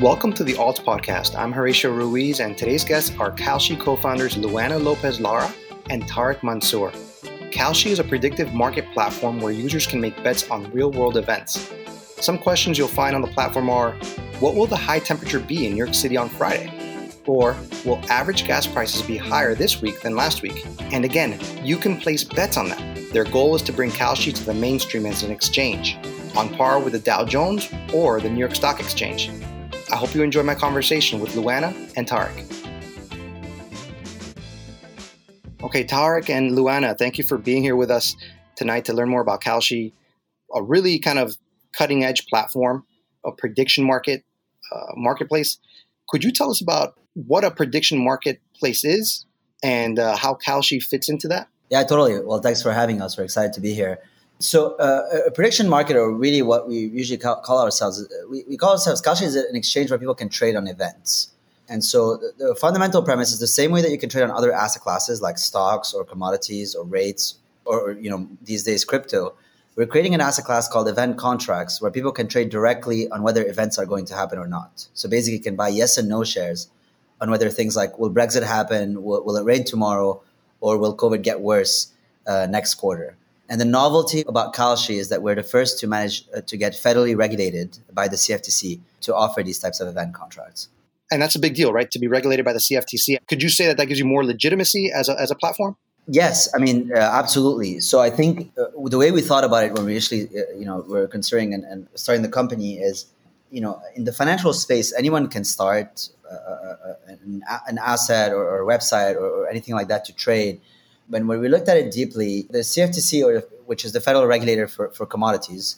Welcome to the Alts Podcast. I'm Horatio Ruiz, and today's guests are Kalshi co-founders Luana Lopez Lara and Tarek Mansour. Kalshi is a predictive market platform where users can make bets on real-world events. Some questions you'll find on the platform are, what will the high temperature be in New York City on Friday? Or, will average gas prices be higher this week than last week? And again, you can place bets on them. Their goal is to bring Kalshi to the mainstream as an exchange, on par with the Dow Jones or the New York Stock Exchange. I hope you enjoy my conversation with Luana and Tarek. Okay, Tarek and Luana, thank you for being here with us tonight to learn more about Kalshi, a really kind of cutting-edge platform, a prediction marketplace. Could you tell us about what a prediction marketplace is and how Kalshi fits into that? Yeah, totally. Well, thanks for having us. We're excited to be here. So a prediction market, or really what we usually call ourselves, we call ourselves, Kalshi is an exchange where people can trade on events. And so the fundamental premise is the same way that you can trade on other asset classes like stocks or commodities or rates or, you know, these days crypto. We're creating an asset class called event contracts where people can trade directly on whether events are going to happen or not. So basically you can buy yes and no shares on whether things like, will Brexit happen, will it rain tomorrow, or will COVID get worse next quarter? And the novelty about Kalshi is that we're the first to manage to get federally regulated by the CFTC to offer these types of event contracts. And that's a big deal, right? To be regulated by the CFTC. Could you say that that gives you more legitimacy as a platform? Yes, I mean, absolutely. So I think the way we thought about it when we initially, were considering and starting the company is, in the financial space, anyone can start an asset or a website or anything like that to trade. But when we looked at it deeply, the CFTC, which is the federal regulator for commodities,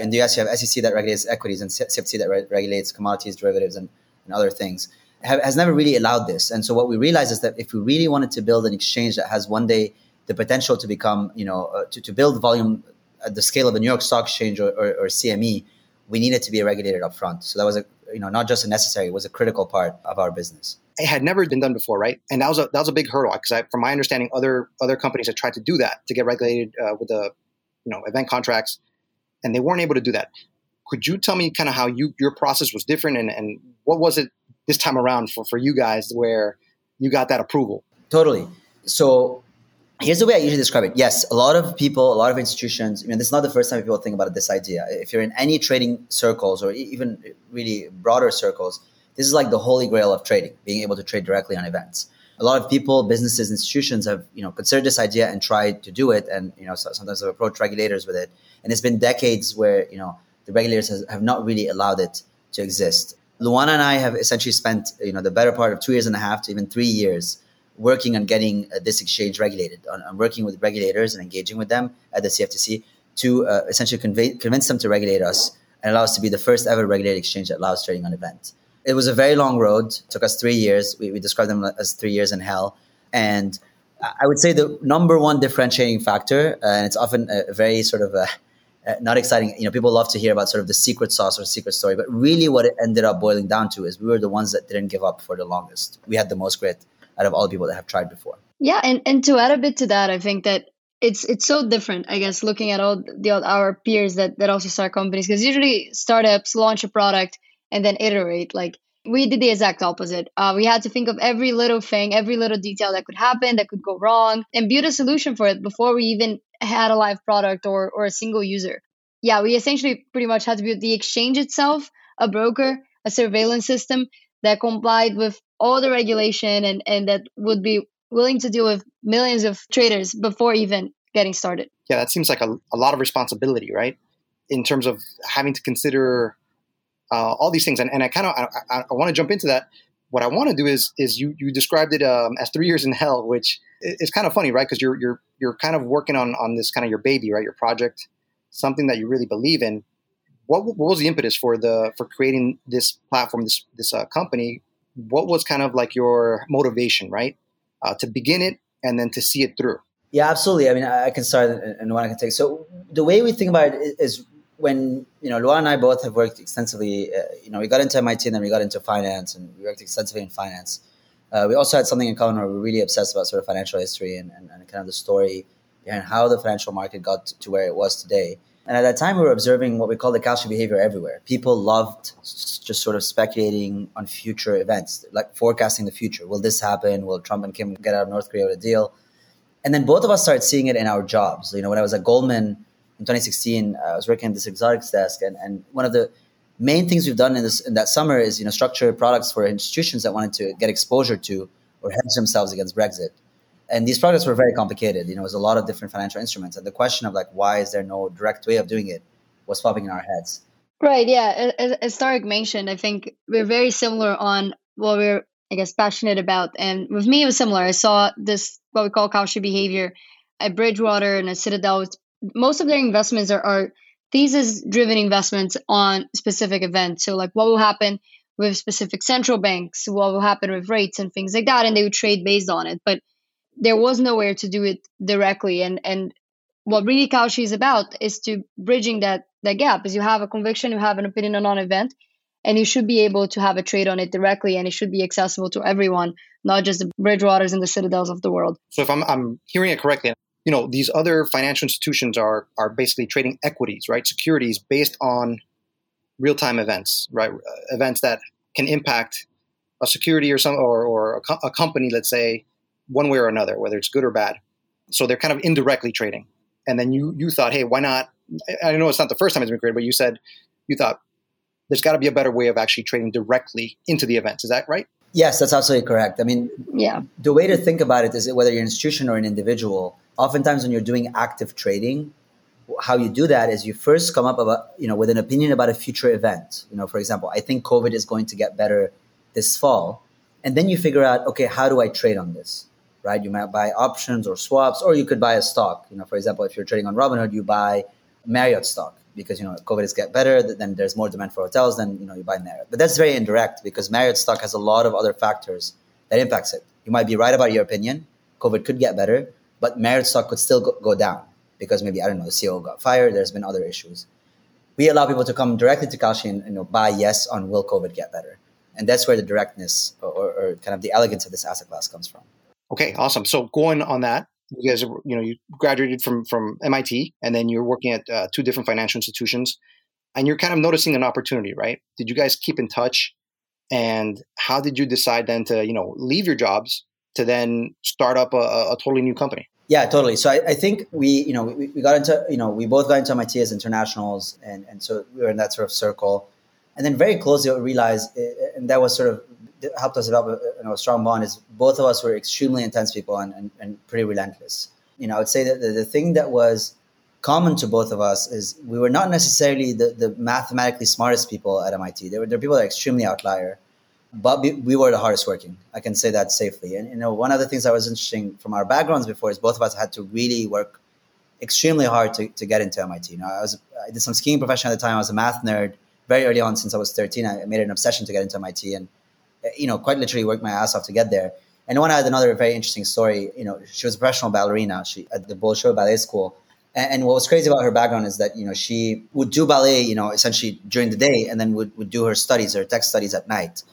in the US you have SEC that regulates equities and CFTC that regulates commodities, derivatives, and other things, has never really allowed this. And so what we realized is that if we really wanted to build an exchange that has one day the potential to become, to build volume at the scale of a New York Stock Exchange or CME, we needed to be regulated up front. So that was not just a necessary, it was a critical part of our business. It had never been done before, right? And that was a big hurdle because, from my understanding, other companies had tried to do that to get regulated with the, event contracts, and they weren't able to do that. Could you tell me kind of how your process was different and what was it this time around for you guys where you got that approval? Totally. So here's the way I usually describe it. Yes, a lot of people, a lot of institutions. This is not the first time people think about this idea. If you're in any trading circles or even really broader circles. This is like the holy grail of trading, being able to trade directly on events. A lot of people, businesses, institutions have, considered this idea and tried to do it. And, sometimes they've approached regulators with it. And it's been decades where, the regulators have not really allowed it to exist. Luana and I have essentially spent, the better part of 2.5 years to even 3 years working on getting this exchange regulated, on working with regulators and engaging with them at the CFTC to essentially convince them to regulate us and allow us to be the first ever regulated exchange that allows trading on events. It was a very long road. It took us 3 years. We describe them as 3 years in hell. And I would say the number one differentiating factor, and it's often a very sort of not exciting, people love to hear about sort of the secret sauce or secret story, but really what it ended up boiling down to is we were the ones that didn't give up for the longest. We had the most grit out of all the people that have tried before. Yeah. And to add a bit to that, I think that it's so different, I guess, looking at all our peers that also start companies, because usually startups launch a product and then iterate. Like, we did the exact opposite. We had to think of every little thing, every little detail that could happen, that could go wrong, and build a solution for it before we even had a live product or a single user. Yeah, we essentially pretty much had to build the exchange itself, a broker, a surveillance system that complied with all the regulation and that would be willing to deal with millions of traders before even getting started. Yeah, that seems like a lot of responsibility, right? In terms of having to consider all these things. And I want to jump into that. What I want to do is you described it as 3 years in hell, which is kind of funny, right? Because you're kind of working on this kind of your baby, right? Your project something that you really believe in. What was the impetus for creating this platform, this company? What was kind of like your motivation, right, to begin it and then to see it through? Yeah, absolutely. I mean, I can start and Luana can take. So the way we think about it is when, you know, Luana and I both have worked extensively. You know, we got into MIT and then we got into finance, and we worked extensively in finance. We also had something in common where we were really obsessed about sort of financial history and kind of the story behind how the financial market got to where it was today. And at that time, we were observing what we call the Kalshi behavior everywhere. People loved just sort of speculating on future events, like forecasting the future. Will this happen? Will Trump and Kim get out of North Korea with a deal? And then both of us started seeing it in our jobs. You know, when I was at Goldman in 2016, I was working at this exotics desk. And one of the main things we've done in that summer is, you know, structure products for institutions that wanted to get exposure to or hedge themselves against Brexit. And these products were very complicated. You know, it was a lot of different financial instruments. And the question of, like, why is there no direct way of doing it was popping in our heads. Right, yeah. As Tarek mentioned, I think we're very similar on what we're, I guess, passionate about. And with me, it was similar. I saw this, what we call Kalshi behavior, at Bridgewater and at Citadel. Most of their investments are thesis-driven investments on specific events. So, like, what will happen with specific central banks? What will happen with rates and things like that? And they would trade based on it. But there was nowhere to do it directly. And what really Kalshi is about is to bridging that gap. Is you have a conviction, you have an opinion on an event, and you should be able to have a trade on it directly, and it should be accessible to everyone, not just the Bridgewaters and the Citadels of the world. So if I'm hearing it correctly, you know, these other financial institutions are basically trading equities, right? Securities based on real-time events, right? Events that can impact a security or a company, let's say, one way or another, whether it's good or bad. So they're kind of indirectly trading. And then you thought, hey, why not? I know it's not the first time it's been created, but you said you thought there's got to be a better way of actually trading directly into the events. Is that right? Yes, that's absolutely correct. I mean, yeah. The way to think about it is whether you're an institution or an individual, oftentimes when you're doing active trading, how you do that is you first come up with an opinion about a future event. You know, for example, I think COVID is going to get better this fall. And then you figure out, okay, how do I trade on this? Right? You might buy options or swaps, or you could buy a stock. You know, for example, if you're trading on Robinhood, you buy Marriott stock because, you know, COVID is get better, then there's more demand for hotels, then, you know, you buy Marriott. But that's very indirect because Marriott stock has a lot of other factors that impacts it. You might be right about your opinion. COVID could get better, but Marriott stock could still go down because maybe, I don't know, the CEO got fired. There's been other issues. We allow people to come directly to Kalshi and, you know, buy yes on will COVID get better. And that's where the directness or kind of the elegance of this asset class comes from. Okay, awesome. So going on that, you guys, you know, you graduated from MIT, and then you're working at two different financial institutions, and you're kind of noticing an opportunity, right? Did you guys keep in touch? And how did you decide then to, you know, leave your jobs to then start up a totally new company? Yeah, totally. So I think we both got into MIT as internationals, and so we were in that sort of circle. And then very closely, I realized, and that was sort of helped us develop a strong bond, is both of us were extremely intense people and pretty relentless. You know, I would say that the thing that was common to both of us is we were not necessarily the mathematically smartest people at MIT. There were people that are extremely outlier, but we were the hardest working. I can say that safely. And, you know, one of the things that was interesting from our backgrounds before is both of us had to really work extremely hard to get into MIT. You know, I did some skiing profession at the time. I was a math nerd. Very early on, since I was 13, I made it an obsession to get into MIT and, you know, quite literally worked my ass off to get there. And Luana had another very interesting story. You know, she was a professional ballerina at the Bolshoi Ballet School. And what was crazy about her background is that, you know, she would do ballet, you know, essentially during the day and then would do her studies, her tech studies at night.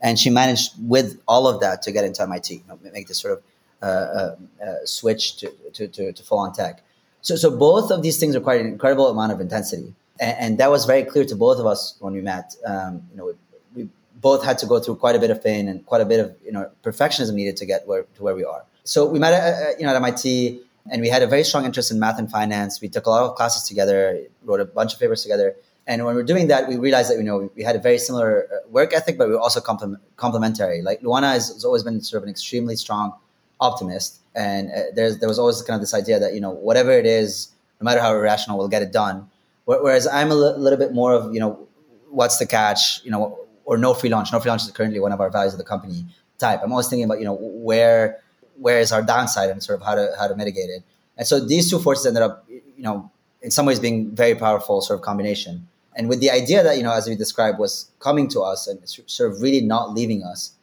And she managed with all of that to get into MIT, you know, make this sort of switch to full-on tech. So both of these things required an incredible amount of intensity. And that was very clear to both of us when we met. You know, we both had to go through quite a bit of pain and quite a bit of, you know, perfectionism needed to get to where we are. So we met, at MIT, and we had a very strong interest in math and finance. We took a lot of classes together, wrote a bunch of papers together. And when we were doing that, we realized that, you know, we had a very similar work ethic, but we were also complementary. Like Luana has always been sort of an extremely strong optimist. And there was always kind of this idea that, you know, whatever it is, no matter how irrational, we'll get it done. Whereas I'm a little bit more of, you know, what's the catch, you know, or no free launch. No free launch is currently one of our values of the company type. I'm always thinking about, you know, where is our downside and sort of how to mitigate it. And so these two forces ended up, you know, in some ways being very powerful sort of combination. And with the idea that, you know, as we described, was coming to us and sort of really not leaving us,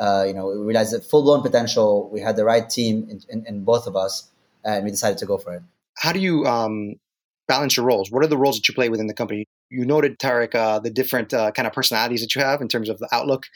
you know, we realized that full-blown potential, we had the right team in both of us, and we decided to go for it. How do you balance your roles? What are the roles that you play within the company? You noted, Tarek, the different kind of personalities that you have in terms of the outlook.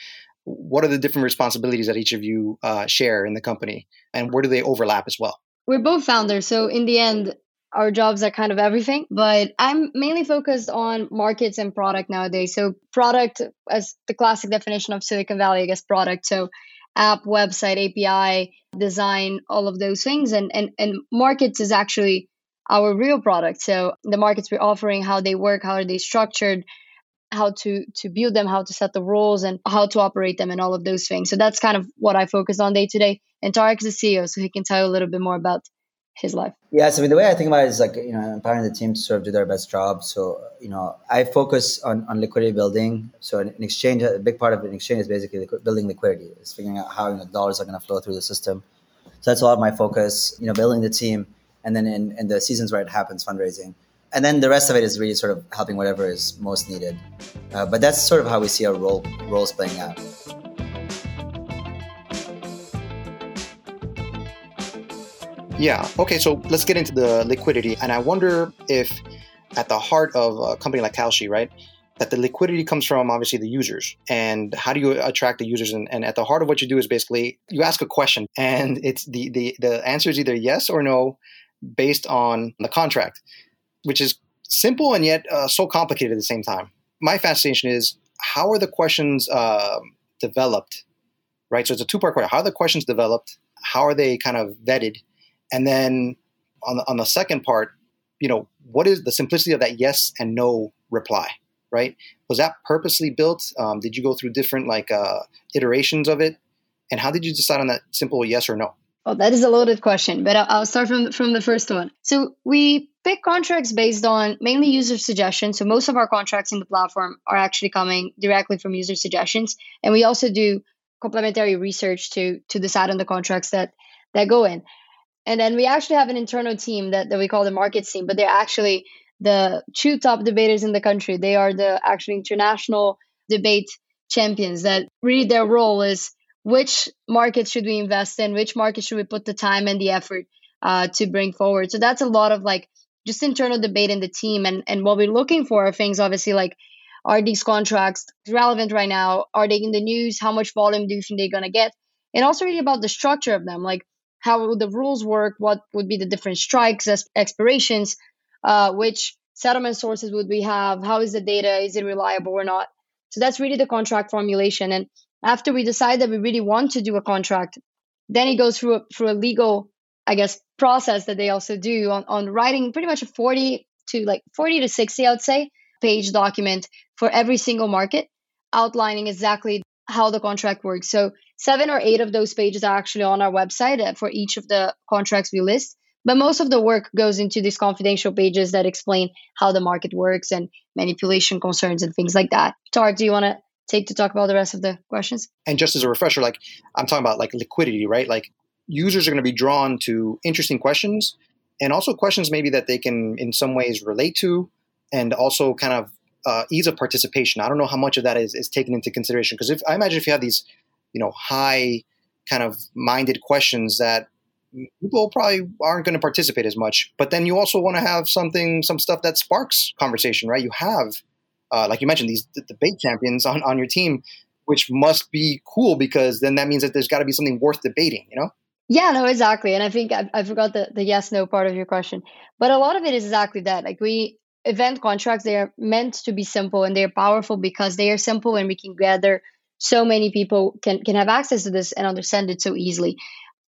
What are the different responsibilities that each of you share in the company? And where do they overlap as well? We're both founders. So in the end, our jobs are kind of everything, but I'm mainly focused on markets and product nowadays. So product, as the classic definition of Silicon Valley, I guess, product. So app, website, API, design, all of those things. And markets is actually our real product. So the markets we're offering, how they work, how are they structured, how to build them, how to set the rules, and how to operate them, and all of those things. So that's kind of what I focus on day to day. And Tarek's the CEO, so he can tell you a little bit more about his life. Yeah, so I mean, the way I think about it is like, you know, empowering the team to sort of do their best job. So, you know, I focus on liquidity building. So an exchange, a big part of an exchange is basically building liquidity. It's figuring out how, you know, dollars are going to flow through the system. So that's a lot of my focus, you know, building the team. And then in the seasons where it happens, fundraising. And then the rest of it is really sort of helping whatever is most needed. But that's sort of how we see our roles playing out. Yeah. Okay. So let's get into the liquidity. And I wonder if at the heart of a company like Kalshi, right, that the liquidity comes from obviously the users. And how do you attract the users? And at the heart of what you do is basically you ask a question, and it's the answer is either yes or no based on the contract, which is simple and yet so complicated at the same time. My fascination is how are the questions developed, right? So it's a two-part question. How are the questions developed? How are they kind of vetted? And then on the second part, you know, what is the simplicity of that yes and no reply, right? Was that purposely built? Did you go through different iterations of it? And how did you decide on that simple yes or no? Oh, that is a loaded question, but I'll start from the first one. So we pick contracts based on mainly user suggestions. So most of our contracts in the platform are actually coming directly from user suggestions. And we also do complementary research to decide on the contracts that go in. And then we actually have an internal team that we call the markets team, but they're actually the two top debaters in the country. They are the actually international debate champions that really their role is which markets should we invest in, which market should we put the time and the effort to bring forward. So that's a lot of just internal debate in the team. And what we're looking for are things obviously like, are these contracts relevant right now? Are they in the news? How much volume do you think they're going to get? And also really about the structure of them, like, how would the rules work? What would be the different strikes, expirations? Which settlement sources would we have? How is the data? Is it reliable or not? So that's really the contract formulation. And after we decide that we really want to do a contract, then it goes through a legal, I guess, process that they also do on writing pretty much a 40 to 60, I would say, page document for every single market, outlining exactly how the contract works. So 7 or 8 of those pages are actually on our website for each of the contracts we list. But most of the work goes into these confidential pages that explain how the market works and manipulation concerns and things like that. Tarek, do you want to talk about the rest of the questions? And just as a refresher, I'm talking about liquidity, right? Users are going to be drawn to interesting questions and also questions maybe that they can in some ways relate to, and also kind of ease of participation. I don't know how much of that is taken into consideration, because I imagine if you have these, you know, high kind of minded questions, that people probably aren't going to participate as much. But then you also want to have some stuff that sparks conversation, right? You have, like you mentioned, these debate champions on your team, which must be cool, because then that means that there's got to be something worth debating, you know? Yeah, no, exactly. And I think I forgot the yes, no part of your question, but a lot of it is exactly that. Event contracts, they are meant to be simple, and they are powerful because they are simple and we can gather so many people can have access to this and understand it so easily.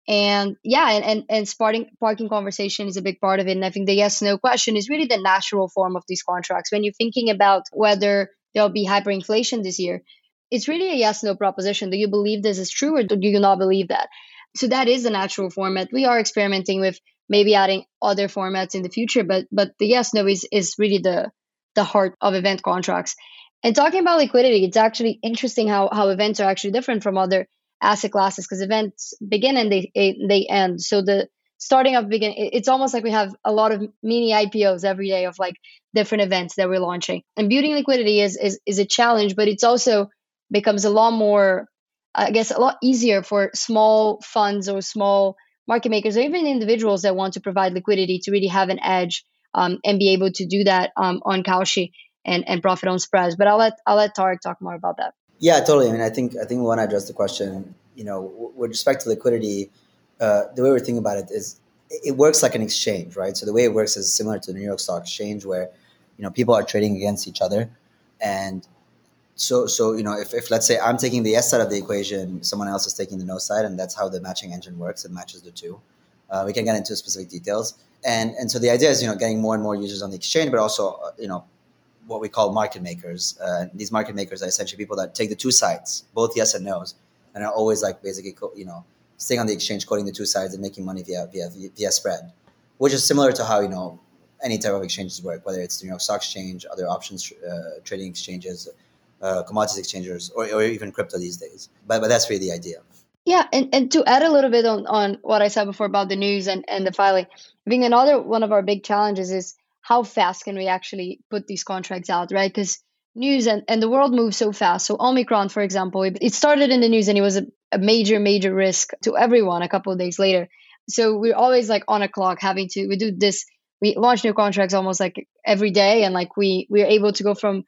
And yeah, and sparking conversation is a big part of it. And I think the yes, no question is really the natural form of these contracts. When you're thinking about whether there'll be hyperinflation this year, it's really a yes, no proposition. Do you believe this is true or do you not believe that? So that is the natural format. We are experimenting with maybe adding other formats in the future, but the yes, no is really the heart of event contracts. And talking about liquidity, it's actually interesting how events are actually different from other asset classes, because events begin and they end. So the starting up again, it's almost like we have a lot of mini IPOs every day of like different events that we're launching. And building liquidity is a challenge, but it's also becomes a lot more, I guess, a lot easier for small funds or small market makers or even individuals that want to provide liquidity to really have an edge and be able to do that on Kalshi and profit on spreads. But I'll let Tarek talk more about that. Yeah, totally. I mean, I think Luana addressed the question. You know, with respect to liquidity, the way we're thinking about it is it works like an exchange, right? So the way it works is similar to the New York Stock Exchange, where you know people are trading against each other, and so you know if let's say I'm taking the yes side of the equation, someone else is taking the no side, and that's how the matching engine works. It matches the two. We can get into specific details, and so the idea is you know getting more and more users on the exchange, but also you know what we call market makers. These market makers are essentially people that take the two sides, both yes and no's, and are always like basically, you know, staying on the exchange, quoting the two sides and making money via spread, which is similar to how, you know, any type of exchanges work, whether it's the New York Stock Exchange, other options, trading exchanges, commodities exchanges, or even crypto these days. But that's really the idea. Yeah. And to add a little bit on what I said before about the news and the filing, I think another one of our big challenges is how fast can we actually put these contracts out, right? Because news and the world moves so fast. So Omicron, for example, it started in the news and it was a major, major risk to everyone a couple of days later. So we're always like on a clock having to, we do this, we launch new contracts almost like every day. And like we're able to go from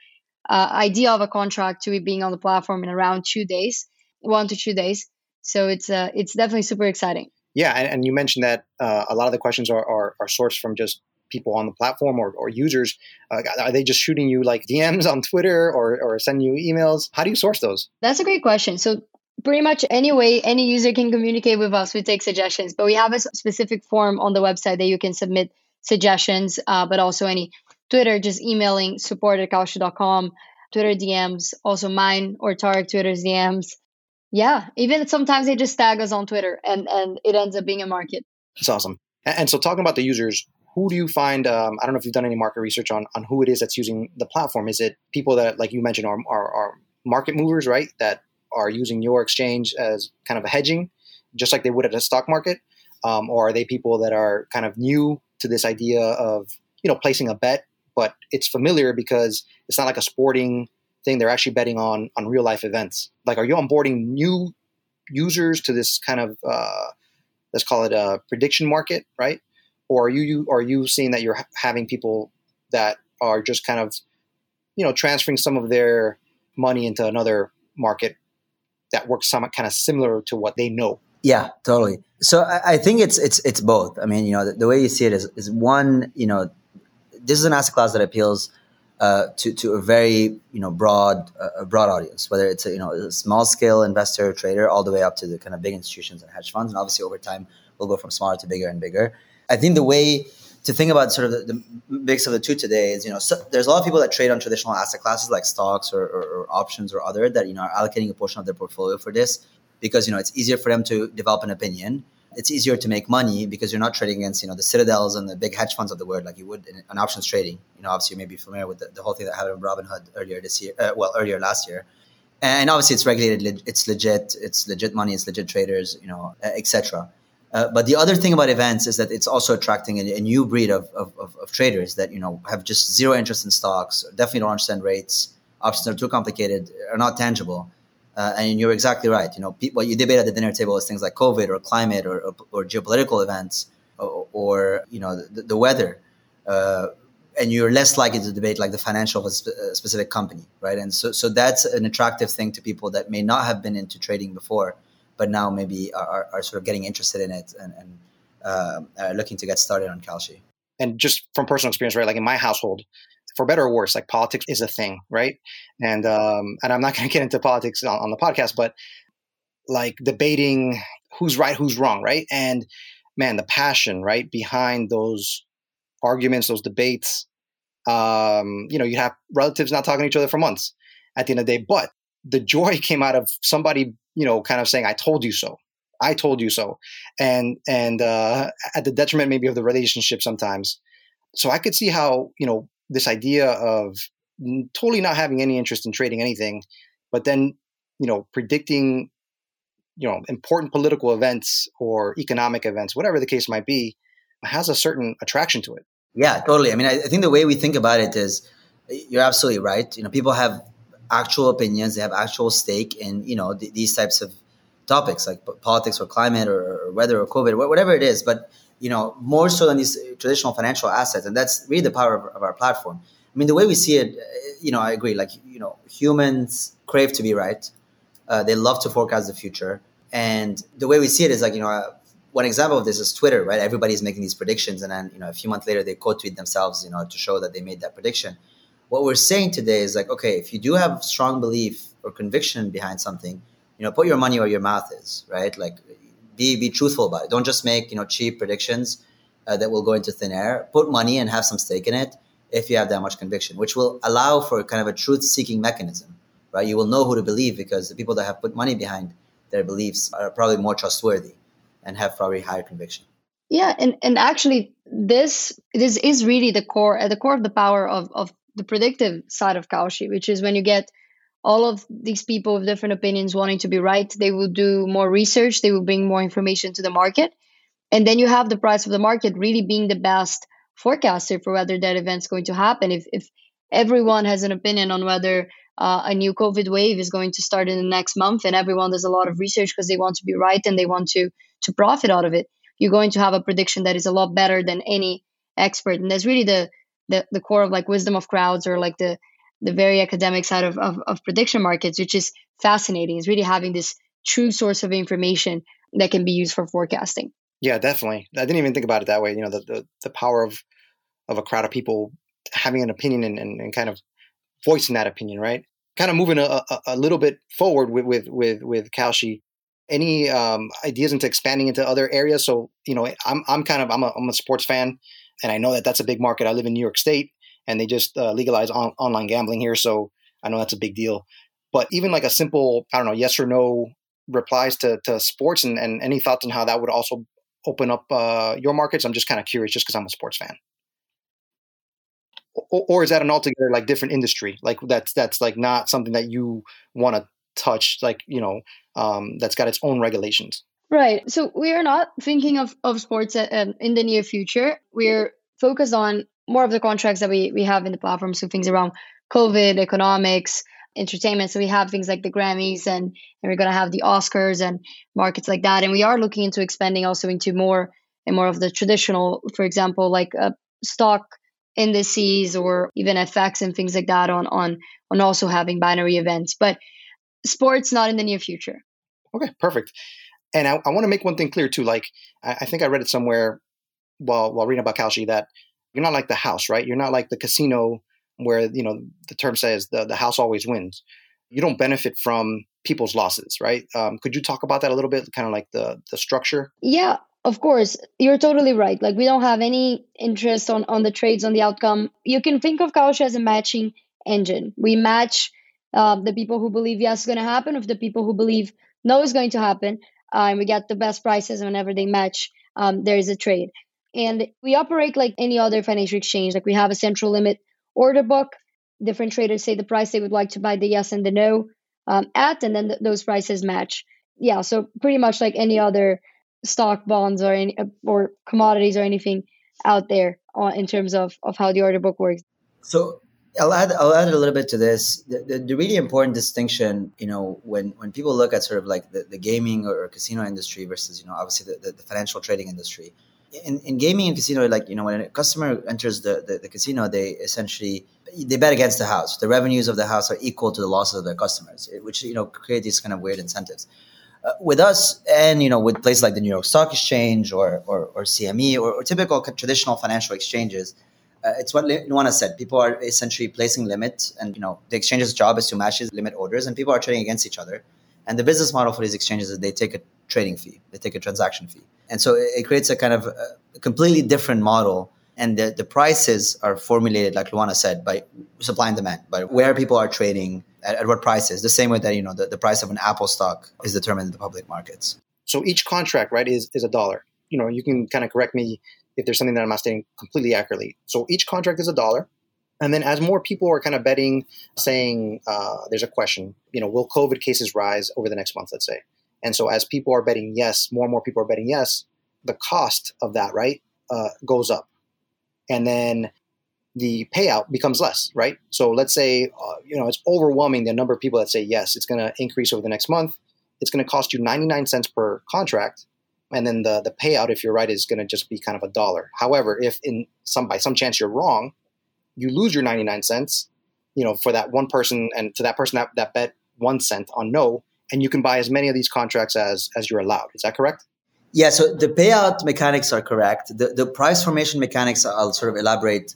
idea of a contract to it being on the platform in around 2 days, 1 to 2 days. So it's definitely super exciting. Yeah. And you mentioned that a lot of the questions are sourced from just people on the platform or users. Are they just shooting you like DMs on Twitter or sending you emails? How do you source those? That's a great question. So pretty much any way any user can communicate with us, we take suggestions, but we have a specific form on the website that you can submit suggestions, but also any Twitter, just emailing support@kalshi.com, Twitter DMs, also mine or Tarek Twitter's DMs. Yeah, even sometimes they just tag us on Twitter and it ends up being a market. That's awesome. And so talking about the users, who do you find, I don't know if you've done any market research on who it is that's using the platform. Is it people that, like you mentioned, are market movers, right, that are using your exchange as kind of a hedging, just like they would at a stock market? Or are they people that are kind of new to this idea of, you know, placing a bet, but it's familiar because it's not like a sporting thing. They're actually betting on real life events. Like, are you onboarding new users to this kind of, let's call it a prediction market, right? Or are you seeing that you're having people that are just kind of, you know, transferring some of their money into another market that works somewhat kind of similar to what they know? Yeah, totally. So I think it's both. I mean, you know, the way you see it is one, you know, this is an asset class that appeals to a very, you know, broad audience, whether it's a small scale investor or trader all the way up to the kind of big institutions and hedge funds. And obviously over time, we'll go from smaller to bigger and bigger. I think the way to think about sort of the mix of the two today is, you know, so there's a lot of people that trade on traditional asset classes like stocks or options or other that, you know, are allocating a portion of their portfolio for this because, you know, it's easier for them to develop an opinion. It's easier to make money because you're not trading against, you know, the Citadels and the big hedge funds of the world like you would in options trading. You know, obviously you may be familiar with the whole thing that happened in Robinhood earlier last year. And obviously it's regulated, it's legit money, it's legit traders, you know, et cetera. But the other thing about events is that it's also attracting a new breed of traders that, you know, have just zero interest in stocks, definitely don't understand rates, options are too complicated, are not tangible. And you're exactly right. You know, what you debate at the dinner table is things like COVID or climate or geopolitical events or you know, the weather. And you're less likely to debate like the financial of a specific company, right? And so that's an attractive thing to people that may not have been into trading before, but now maybe are sort of getting interested in it and are looking to get started on Kalshi. And just from personal experience, right, like in my household, for better or worse, like politics is a thing, right? And I'm not going to get into politics on the podcast, but like debating who's right, who's wrong, right? And man, the passion, right, behind those arguments, those debates, you know, you have relatives not talking to each other for months at the end of the day, but the joy came out of somebody, you know, kind of saying, I told you so. And at the detriment maybe of the relationship sometimes. So I could see how, you know, this idea of totally not having any interest in trading anything, but then, you know, predicting important political events or economic events, whatever the case might be, has a certain attraction to it. Yeah, totally. I mean, I think the way we think about it is, you're absolutely right. People have actual opinions, they have actual stake in, these types of topics like politics or climate or weather or COVID, whatever it is, but, more so than these traditional financial assets. And that's really the power of our platform. I mean, the way we see it, I agree, humans crave to be right. They love to forecast the future. And the way we see it is one example of this is Twitter, right? Everybody's making these predictions. And then, a few months later, they quote tweet themselves, to show that they made that prediction. What we're saying today is okay, if you do have strong belief or conviction behind something, put your money where your mouth is, right? Be truthful about it. Don't just make, cheap predictions that will go into thin air. Put money and have some stake in it if you have that much conviction, which will allow for kind of a truth-seeking mechanism, right? You will know who to believe because the people that have put money behind their beliefs are probably more trustworthy and have probably higher conviction. Yeah, and actually this is really the core of the power of the predictive side of Kalshi, which is when you get all of these people with different opinions wanting to be right, they will do more research, they will bring more information to the market. And then you have the price of the market really being the best forecaster for whether that event's going to happen. If everyone has an opinion on whether a new COVID wave is going to start in the next month and everyone does a lot of research because they want to be right and they want to profit out of it, you're going to have a prediction that is a lot better than any expert. And that's really the core of wisdom of crowds or the very academic side of prediction markets, which is fascinating. It's really having this true source of information that can be used for forecasting. Yeah, definitely. I didn't even think about it that way. The power of a crowd of people having an opinion and kind of voicing that opinion, right? Kind of moving a little bit forward with Kalshi. Any ideas into expanding into other areas? So, I'm a sports fan, and I know that that's a big market. I live in New York State, and they just legalized online gambling here, so I know that's a big deal. But even a simple, yes or no replies to sports, and any thoughts on how that would also open up your markets? I'm just kind of curious, just because I'm a sports fan. Or is that an altogether different industry? That's not something that you want to touch, that's got its own regulations. Right. So we are not thinking of sports in the near future. We're focused on more of the contracts that we have in the platform. So things around COVID, economics, entertainment. So we have things like the Grammys and we're going to have the Oscars and markets like that. And we are looking into expanding also into more of the traditional, for example, stock indices or even FX and things like that on also having binary events. But sports, not in the near future. Okay, perfect. And I want to make one thing clear too. I think I read it somewhere while reading about Kalshi that you're not like the house, right? You're not like the casino where, the term says the house always wins. You don't benefit from people's losses, right? Could you talk about that a little bit, kind of the structure? Yeah, of course. You're totally right. We don't have any interest on the trades, on the outcome. You can think of Kalshi as a matching engine. We match the people who believe yes is going to happen with the people who believe no is going to happen. And we get the best prices whenever they match. There is a trade. And we operate like any other financial exchange. We have a central limit order book. Different traders say the price they would like to buy the yes and the no at, and then those prices match. Yeah, so pretty much like any other stock, bonds, or any, or commodities or anything out there in terms of how the order book works. So I'll add a little bit to this. The really important distinction, when people look at sort of the gaming or casino industry versus, obviously the financial trading industry. In gaming and casino, when a customer enters the casino, they bet against the house. The revenues of the house are equal to the losses of their customers, which, create these kind of weird incentives. With us and, with places like the New York Stock Exchange or CME or typical traditional financial exchanges, it's what Luana said. People are essentially placing limits and, the exchange's job is to match these limit orders and people are trading against each other. And the business model for these exchanges is they take a trading fee, they take a transaction fee. And so it creates a kind of a completely different model. And the prices are formulated, like Luana said, by supply and demand, by where people are trading, at what prices, the same way that, the price of an Apple stock is determined in the public markets. So each contract, right, is $1. You can kind of correct me if there's something that I'm not stating completely accurately. So each contract is $1. And then as more people are kind of betting, saying, there's a question, will COVID cases rise over the next month, let's say? And so as people are betting yes, more and more people are betting yes, the cost of that, right, goes up. And then the payout becomes less, right? So let's say, it's overwhelming the number of people that say yes, it's going to increase over the next month. It's going to cost you 99 cents per contract. And then the payout, if you're right, is going to just be kind of $1. However, if by some chance you're wrong, you lose your 99 cents, for that one person, and to that person that bet 1 cent on no, and you can buy as many of these contracts as you're allowed. Is that correct? Yeah, so the payout mechanics are correct. The price formation mechanics, I'll sort of elaborate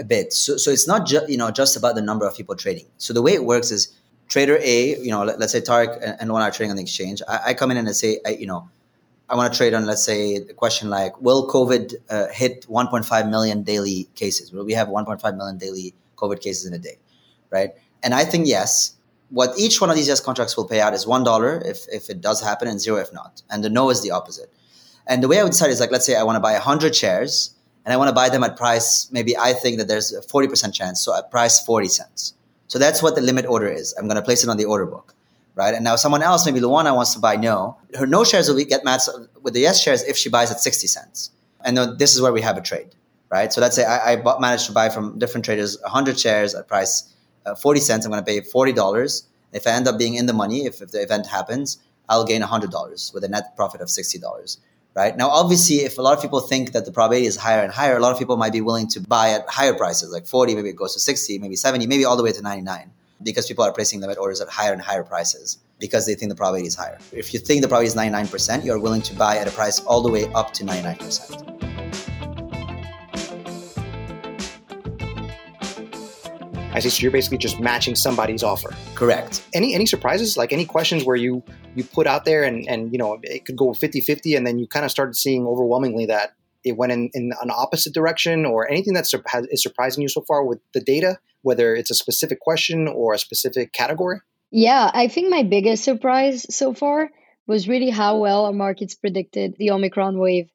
a bit. So it's not just about the number of people trading. So the way it works is trader A, let's say Tarek and Luana are trading on the exchange. I come in and I say, I want to trade on, let's say, the question like, will COVID hit 1.5 million daily cases? Will we have 1.5 million daily COVID cases in a day, right? And I think yes. What each one of these yes contracts will pay out is $1 if it does happen, and $0 if not. And the no is the opposite. And the way I would decide is like, let's say I want to buy 100 shares and I want to buy them at price, maybe I think that there's a 40% chance, so at price 40 cents. So that's what the limit order is. I'm going to place it on the order book, right? And now someone else, maybe Luana, wants to buy no. Her no shares will get matched with the yes shares if she buys at 60 cents. And this is where we have a trade, right? So let's say I managed to buy from different traders 100 shares at price 40 cents, I'm going to pay $40. If I end up being in the money, if the event happens, I'll gain $100 with a net profit of $60, right? Now, obviously, if a lot of people think that the probability is higher and higher, a lot of people might be willing to buy at higher prices, like 40, maybe it goes to 60, maybe 70, maybe all the way to 99, because people are placing limit orders at higher and higher prices because they think the probability is higher. If you think the probability is 99%, you're willing to buy at a price all the way up to 99%. I see. So you're basically just matching somebody's offer. Correct. Any surprises? Like any questions where you put out there and it could go 50-50 and then you kind of started seeing overwhelmingly that it went in an opposite direction, or anything that is surprising you so far with the data, whether it's a specific question or a specific category? Yeah, I think my biggest surprise so far was really how well our markets predicted the Omicron wave.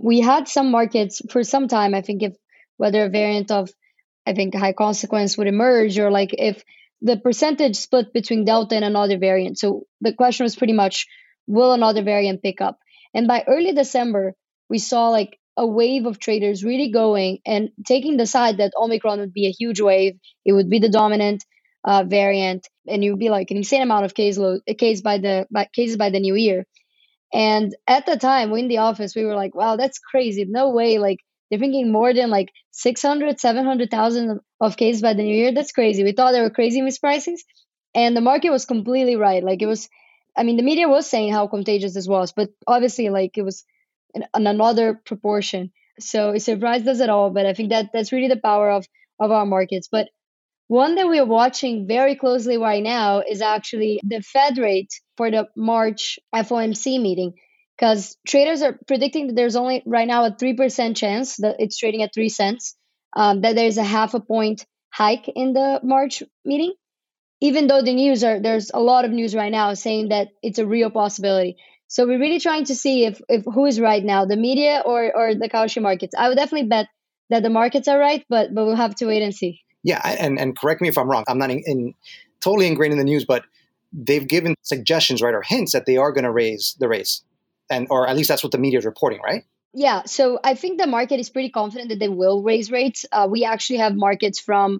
We had some markets for some time, I think, whether a variant of high consequence would emerge, or like if the percentage split between Delta and another variant. So the question was pretty much, will another variant pick up? And by early December, we saw like a wave of traders really going and taking the side that Omicron would be a huge wave. It would be the dominant variant, and it would be like an insane amount of cases by the new year. And at the time, in the office, we were like, wow, that's crazy. No way. Like, they're thinking more than like 600, 700,000 of cases by the new year. That's crazy. We thought they were crazy mispricings. And the market was completely right. Like the media was saying how contagious this was, but obviously like it was in another proportion. So it surprised us at all. But I think that's really the power of our markets. But one that we are watching very closely right now is actually the Fed rate for the March FOMC meeting. Because traders are predicting that there's only right now a 3% chance that it's trading at 3 cents, that there's a 0.5 point hike in the March meeting, even though there's a lot of news right now saying that it's a real possibility. So we're really trying to see if who is right now, the media or the Kalshi markets. I would definitely bet that the markets are right, but we'll have to wait and see. Yeah, and correct me if I'm wrong. I'm not totally ingrained in the news, but they've given suggestions, right, or hints that they are going to raise the rates. Or at least that's what the media is reporting, right? Yeah. So I think the market is pretty confident that they will raise rates. We actually have markets for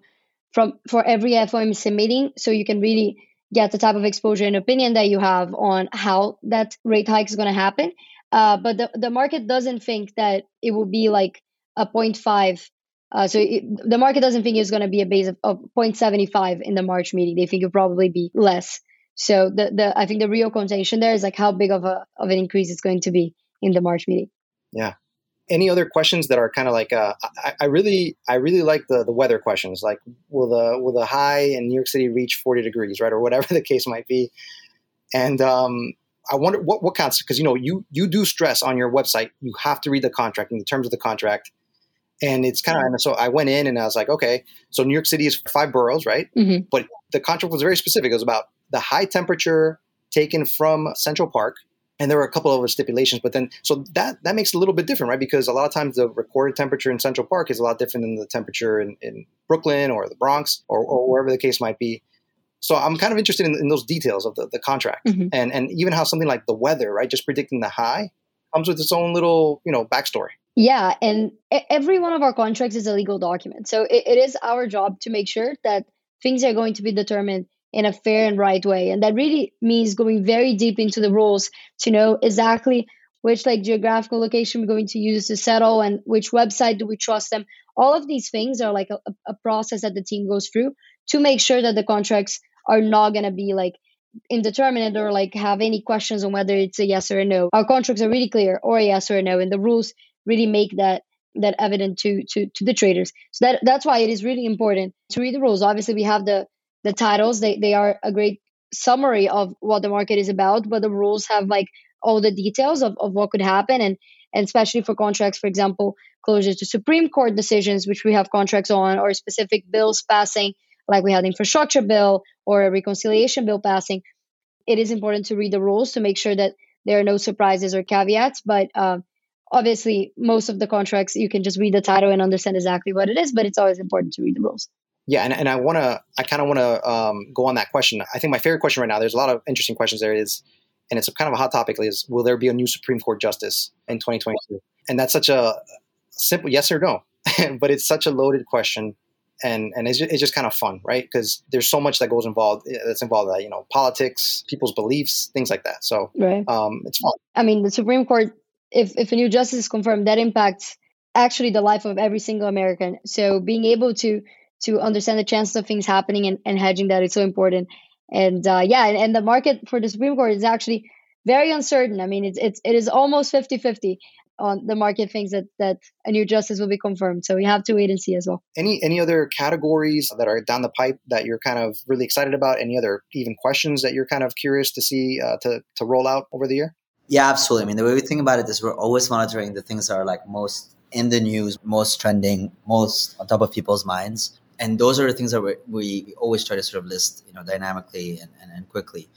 every FOMC meeting. So you can really get the type of exposure and opinion that you have on how that rate hike is going to happen. But the market doesn't think that it will be like a 0.5. The market doesn't think it's going to be a base of 0.75 in the March meeting. They think it'll probably be less. So I think the real contention there is like how big of an increase it's going to be in the March meeting. Yeah. Any other questions that are kind of like I really like the weather questions, like will the high in New York City reach 40 degrees, right, or whatever the case might be. And I wonder what counts, because you do stress on your website you have to read the contract and the terms of the contract. And it's kind of, so I went in and I was like, okay, so New York City is 5 boroughs, right? Mm-hmm. But the contract was very specific. It was about the high temperature taken from Central Park. And there were a couple of other stipulations, but then, so that makes it a little bit different, right? Because a lot of times the recorded temperature in Central Park is a lot different than the temperature in Brooklyn or the Bronx or wherever the case might be. So I'm kind of interested in those details of the contract, mm-hmm. and even how something like the weather, right, just predicting the high comes with its own little, backstory. Yeah. And every one of our contracts is a legal document. So it is our job to make sure that things are going to be determined in a fair and right way. And that really means going very deep into the rules to know exactly which geographical location we're going to use to settle and which website do we trust them. All of these things are a process that the team goes through to make sure that the contracts are not going to be indeterminate or have any questions on whether it's a yes or a no. Our contracts are really clear, or a yes or a no, and the rules really make that evident to the traders. So that's why it is really important to read the rules. Obviously, we have the titles. They are a great summary of what the market is about, but the rules have all the details of what could happen, and especially for contracts, for example, closures to Supreme Court decisions, which we have contracts on, or specific bills passing, like we had an infrastructure bill or a reconciliation bill passing. It is important to read the rules to make sure that there are no surprises or caveats. But obviously, most of the contracts, you can just read the title and understand exactly what it is, but it's always important to read the rules. Yeah, and I kind of want to go on that question. I think my favorite question right now, there's a lot of interesting questions there, is, and it's kind of a hot topic, is will there be a new Supreme Court justice in 2022? And that's such a simple yes or no, but it's such a loaded question. And it's just kind of fun, right? Because there's so much that goes involved, politics, people's beliefs, things like that. So right. It's fun. I mean, the Supreme Court, if a new justice is confirmed, that impacts actually the life of every single American. So being able to understand the chances of things happening and hedging that is so important. And and the market for the Supreme Court is actually very uncertain. I mean, it is almost 50-50. On the market thinks that a new justice will be confirmed. So we have to wait and see as well. Any other categories that are down the pipe that you're kind of really excited about? Any other even questions that you're kind of curious to see to roll out over the year? Yeah, absolutely. I mean, the way we think about it is we're always monitoring the things that are most in the news, most trending, most on top of people's minds. And those are the things that we always try to sort of list, dynamically and quickly.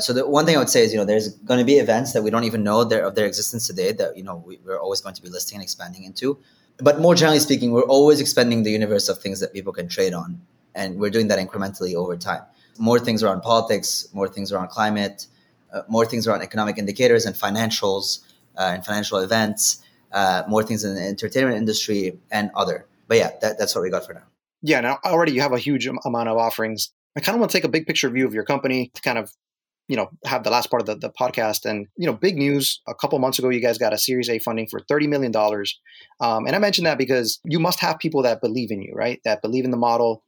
So the one thing I would say is, there's going to be events that we don't even know of their existence today that, we're always going to be listing and expanding into. But more generally speaking, we're always expanding the universe of things that people can trade on. And we're doing that incrementally over time. More things around politics, more things around climate, more things around economic indicators and financials and financial events, more things in the entertainment industry and other. But yeah, that's what we got for now. Yeah, now already you have a huge amount of offerings. I kind of want to take a big picture view of your company to kind of have the last part of the podcast. And, big news, a couple months ago, you guys got a Series A funding for $30 million. And I mentioned that because you must have people that believe in you, right? That believe in the model.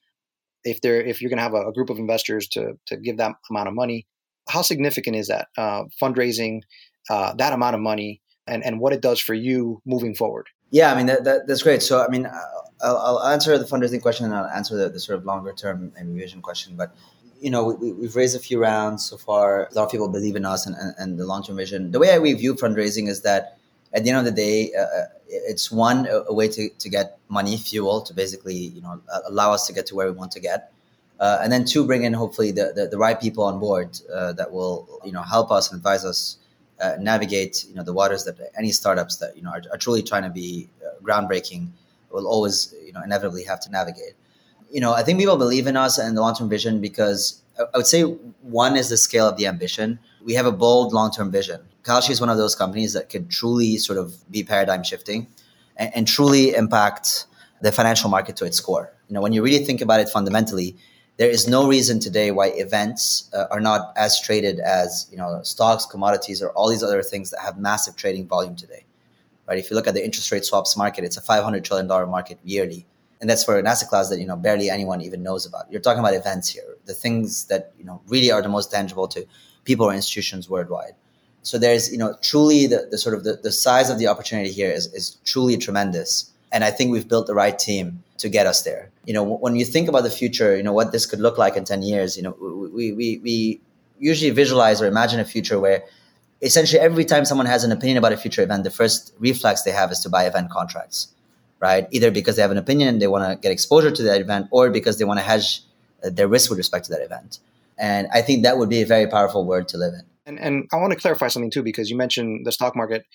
If you're going to have a group of investors to give that amount of money, how significant is that fundraising, that amount of money, and what it does for you moving forward? Yeah, I mean, that's great. So, I mean, I'll answer the fundraising question and I'll answer the sort of longer term vision question. But we've raised a few rounds so far. A lot of people believe in us and the long-term vision. The way we view fundraising is that at the end of the day, it's a way to get money, fuel, to basically, allow us to get to where we want to get. And then two, bring in hopefully the right people on board that will, help us and advise us navigate, the waters that any startups that, are truly trying to be groundbreaking will always, inevitably have to navigate. I think people believe in us and the long-term vision because I would say one is the scale of the ambition. We have a bold long-term vision. Kalshi is one of those companies that could truly sort of be paradigm shifting and truly impact the financial market to its core. When you really think about it fundamentally, there is no reason today why events are not as traded as, stocks, commodities, or all these other things that have massive trading volume today. Right? If you look at the interest rate swaps market, it's a $500 trillion market yearly. And that's for an asset class that, barely anyone even knows about. You're talking about events here, the things that, really are the most tangible to people or institutions worldwide. So there's, truly the sort of the size of the opportunity here is truly tremendous. And I think we've built the right team to get us there. When you think about the future, what this could look like in 10 years, we usually visualize or imagine a future where essentially every time someone has an opinion about a future event, the first reflex they have is to buy event contracts. Right? Either because they have an opinion, they want to get exposure to that event, or because they want to hedge their risk with respect to that event. And I think that would be a very powerful world to live in. And I want to clarify something too, because you mentioned the stock market.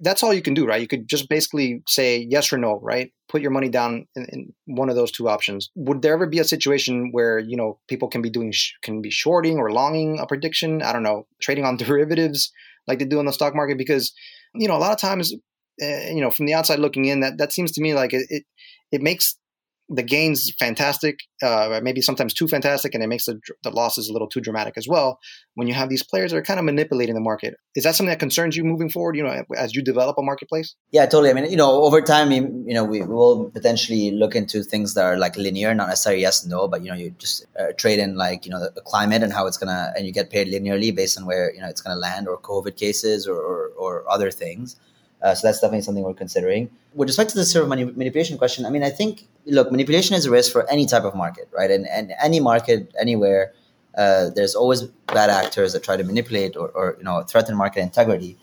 that's all you can do, right? You could just basically say yes or no, right? Put your money down in one of those two options. Would there ever be a situation where, you know, people can be doing, can be shorting or longing a prediction? I don't know, trading on derivatives like they do in the stock market? Because, you know, a lot of times, you know, from the outside looking in, that seems to me like it makes the gains fantastic, maybe sometimes too fantastic, and it makes the losses a little too dramatic as well when you have these players that are kind of manipulating the market. Is that something that concerns you moving forward, you know, as you develop a marketplace? Yeah, totally. I mean, you know, over time, you know, we will potentially look into things that are like linear, not necessarily yes and no, but, you know, you just trade in like, you know, the climate and how it's going to, and you get paid linearly based on where, you know, it's going to land, or COVID cases or other things. So that's definitely something we're considering. With respect to the silver manipulation question, I mean, I think, look, manipulation is a risk for any type of market, right? And any market, anywhere, there's always bad actors that try to manipulate or you know, threaten market integrity.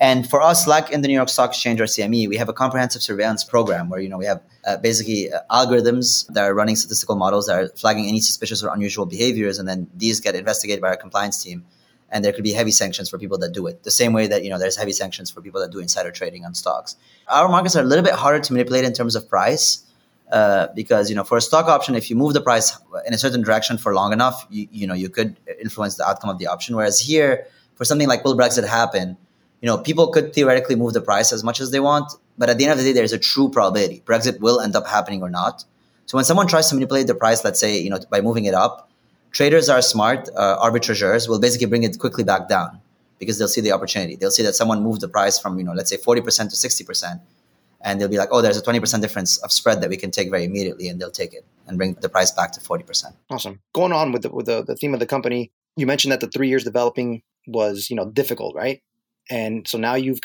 And for us, like in the New York Stock Exchange or CME, we have a comprehensive surveillance program where, you know, we have basically algorithms that are running statistical models that are flagging any suspicious or unusual behaviors, and then these get investigated by our compliance team. And there could be heavy sanctions for people that do it, the same way that, you know, there's heavy sanctions for people that do insider trading on stocks. Our markets are a little bit harder to manipulate in terms of price because, you know, for a stock option, if you move the price in a certain direction for long enough, you know, you could influence the outcome of the option. Whereas here, for something like will Brexit happen, you know, people could theoretically move the price as much as they want. But at the end of the day, there's a true probability. Brexit will end up happening or not. So when someone tries to manipulate the price, let's say, you know, by moving it up, traders are smart, arbitrageurs will basically bring it quickly back down because they'll see the opportunity. They'll see that someone moved the price from, you know, let's say 40% to 60%. And they'll be like, oh, there's a 20% difference of spread that we can take very immediately. And they'll take it and bring the price back to 40%. Awesome. Going on with the theme of the company, you mentioned that the 3 years developing was, you know, difficult, right? And so now you've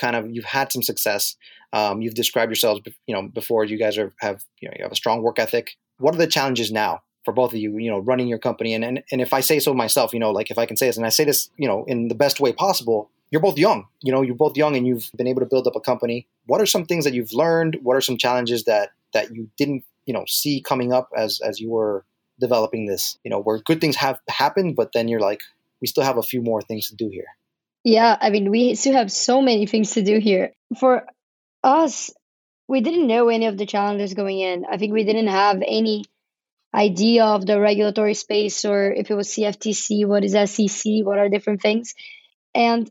had some success. You've described yourselves, you know, before. You guys you have a strong work ethic. What are the challenges now for both of you, you know, running your company? And if I say so myself, you know, like if I can say this, and I say this, you know, in the best way possible, you're both young and you've been able to build up a company. What are some things that you've learned? What are some challenges that you didn't, you know, see coming up as you were developing this, you know, where good things have happened, but then you're like, we still have a few more things to do here. Yeah. I mean, we still have so many things to do here. For us, we didn't know any of the challenges going in. I think we didn't have any idea of the regulatory space, or if it was CFTC, what is SEC, what are different things. And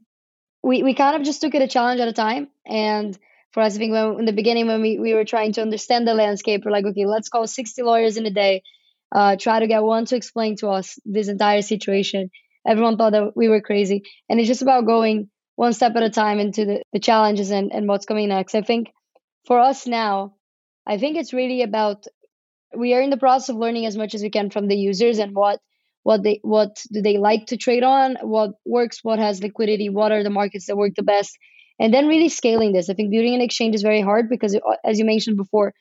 we kind of just took it a challenge at a time. And for us, I think in the beginning, when we were trying to understand the landscape, we're like, okay, let's call 60 lawyers in a day, try to get one to explain to us this entire situation. Everyone thought that we were crazy. And it's just about going one step at a time into the challenges and what's coming next. I think for us now, I think it's really about, we are in the process of learning as much as we can from the users and what do they like to trade on, what works, what has liquidity, what are the markets that work the best, and then really scaling this. I think building an exchange is very hard because, as you mentioned before,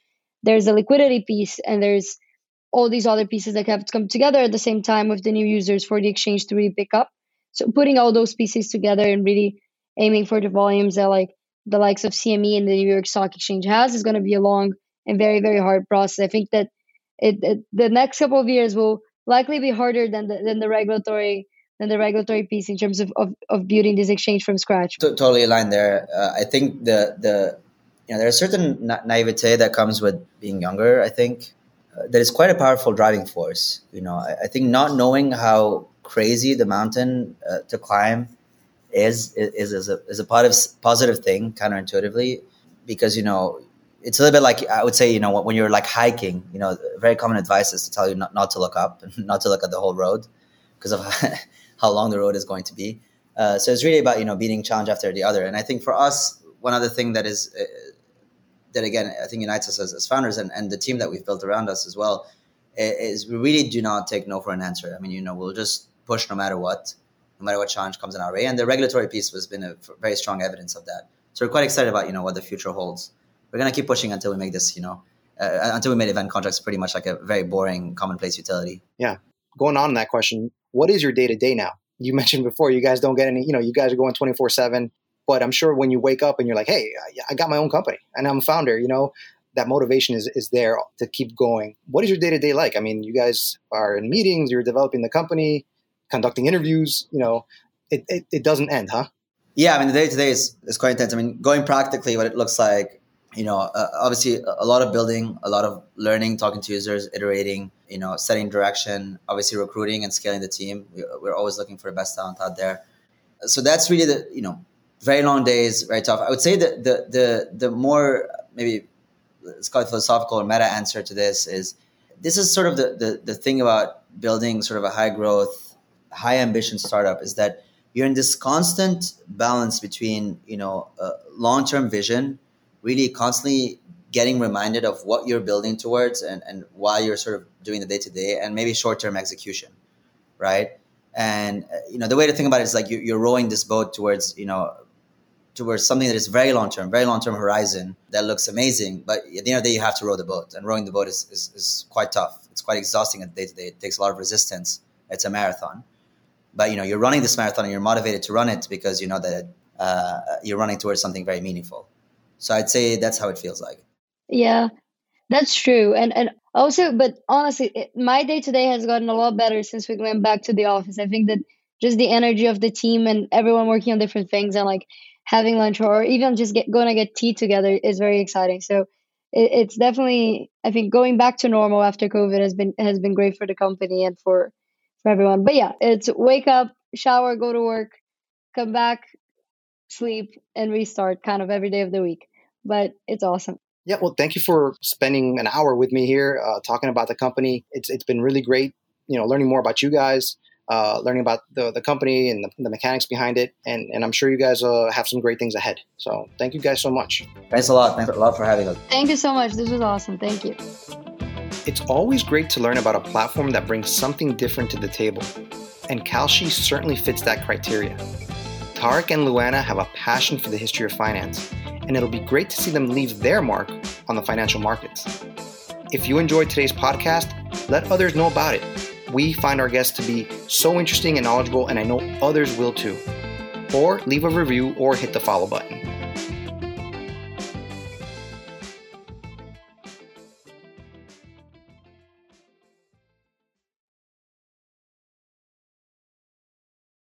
there's a liquidity piece and there's all these other pieces that have to come together at the same time with the new users for the exchange to really pick up. So putting all those pieces together and really aiming for the volumes that like the likes of CME and the New York Stock Exchange has is going to be a long and very, very hard process. I think that the next couple of years will likely be harder than the regulatory piece in terms of building this exchange from scratch. Totally aligned there. I think there's a certain naivete that comes with being younger. I think that is quite a powerful driving force. You know, I think not knowing how crazy the mountain to climb is a positive thing, counterintuitively, because, you know, it's a little bit like, I would say, you know, when you're like hiking, you know, very common advice is to tell you not to look up, not to look at the whole road because of how long the road is going to be. So it's really about, you know, beating challenge after the other. And I think for us, one other thing that is, that again, I think unites us as founders and the team that we've built around us as well, is we really do not take no for an answer. I mean, you know, we'll just push no matter what challenge comes in our way. And the regulatory piece has been a very strong evidence of that. So we're quite excited about, you know, what the future holds. We're going to keep pushing until we make this, you know, until we made event contracts pretty much like a very boring, commonplace utility. Yeah. Going on that question, what is your day-to-day now? You mentioned before, you guys don't get any, you know, you guys are going 24/7, but I'm sure when you wake up and you're like, hey, I got my own company and I'm a founder, you know, that motivation is there to keep going. What is your day-to-day like? I mean, you guys are in meetings, you're developing the company, conducting interviews, you know, it doesn't end, huh? Yeah, I mean, the day-to-day is quite intense. I mean, going practically what it looks like, you know, obviously a lot of building, a lot of learning, talking to users, iterating, you know, setting direction, obviously recruiting and scaling the team. We're always looking for the best talent out there. So that's really the, you know, very long days, very tough. I would say that the more maybe, let's call it philosophical or meta answer to this is sort of the thing about building sort of a high growth, high ambition startup is that you're in this constant balance between, you know, long-term vision, really constantly getting reminded of what you're building towards and why you're sort of doing the day-to-day, and maybe short-term execution, right? And, you know, the way to think about it is like you're rowing this boat towards, you know, towards something that is very long-term horizon that looks amazing. But at the end of the day, you have to row the boat. And rowing the boat is quite tough. It's quite exhausting at day-to-day. It takes a lot of resistance. It's a marathon. But, you know, you're running this marathon and you're motivated to run it because you know that you're running towards something very meaningful. So I'd say that's how it feels like. Yeah, that's true. And also, but honestly, my day-to-day has gotten a lot better since we went back to the office. I think that just the energy of the team and everyone working on different things and like having lunch or even just going to get tea together is very exciting. So it's definitely, I think, going back to normal after COVID has been great for the company and for everyone. But yeah, it's wake up, shower, go to work, come back, sleep, and restart kind of every day of the week. But it's awesome. Yeah, well, thank you for spending an hour with me here talking about the company. It's been really great, you know, learning more about you guys, learning about the company and the mechanics behind it. And I'm sure you guys have some great things ahead. So thank you guys so much. Thanks a lot. Thanks a lot for having us. Thank you so much. This was awesome. Thank you. It's always great to learn about a platform that brings something different to the table, and Kalshi certainly fits that criteria. Tarek and Luana have a passion for the history of finance, and it'll be great to see them leave their mark on the financial markets. If you enjoyed today's podcast, let others know about it. We find our guests to be so interesting and knowledgeable, and I know others will too. Or leave a review or hit the follow button.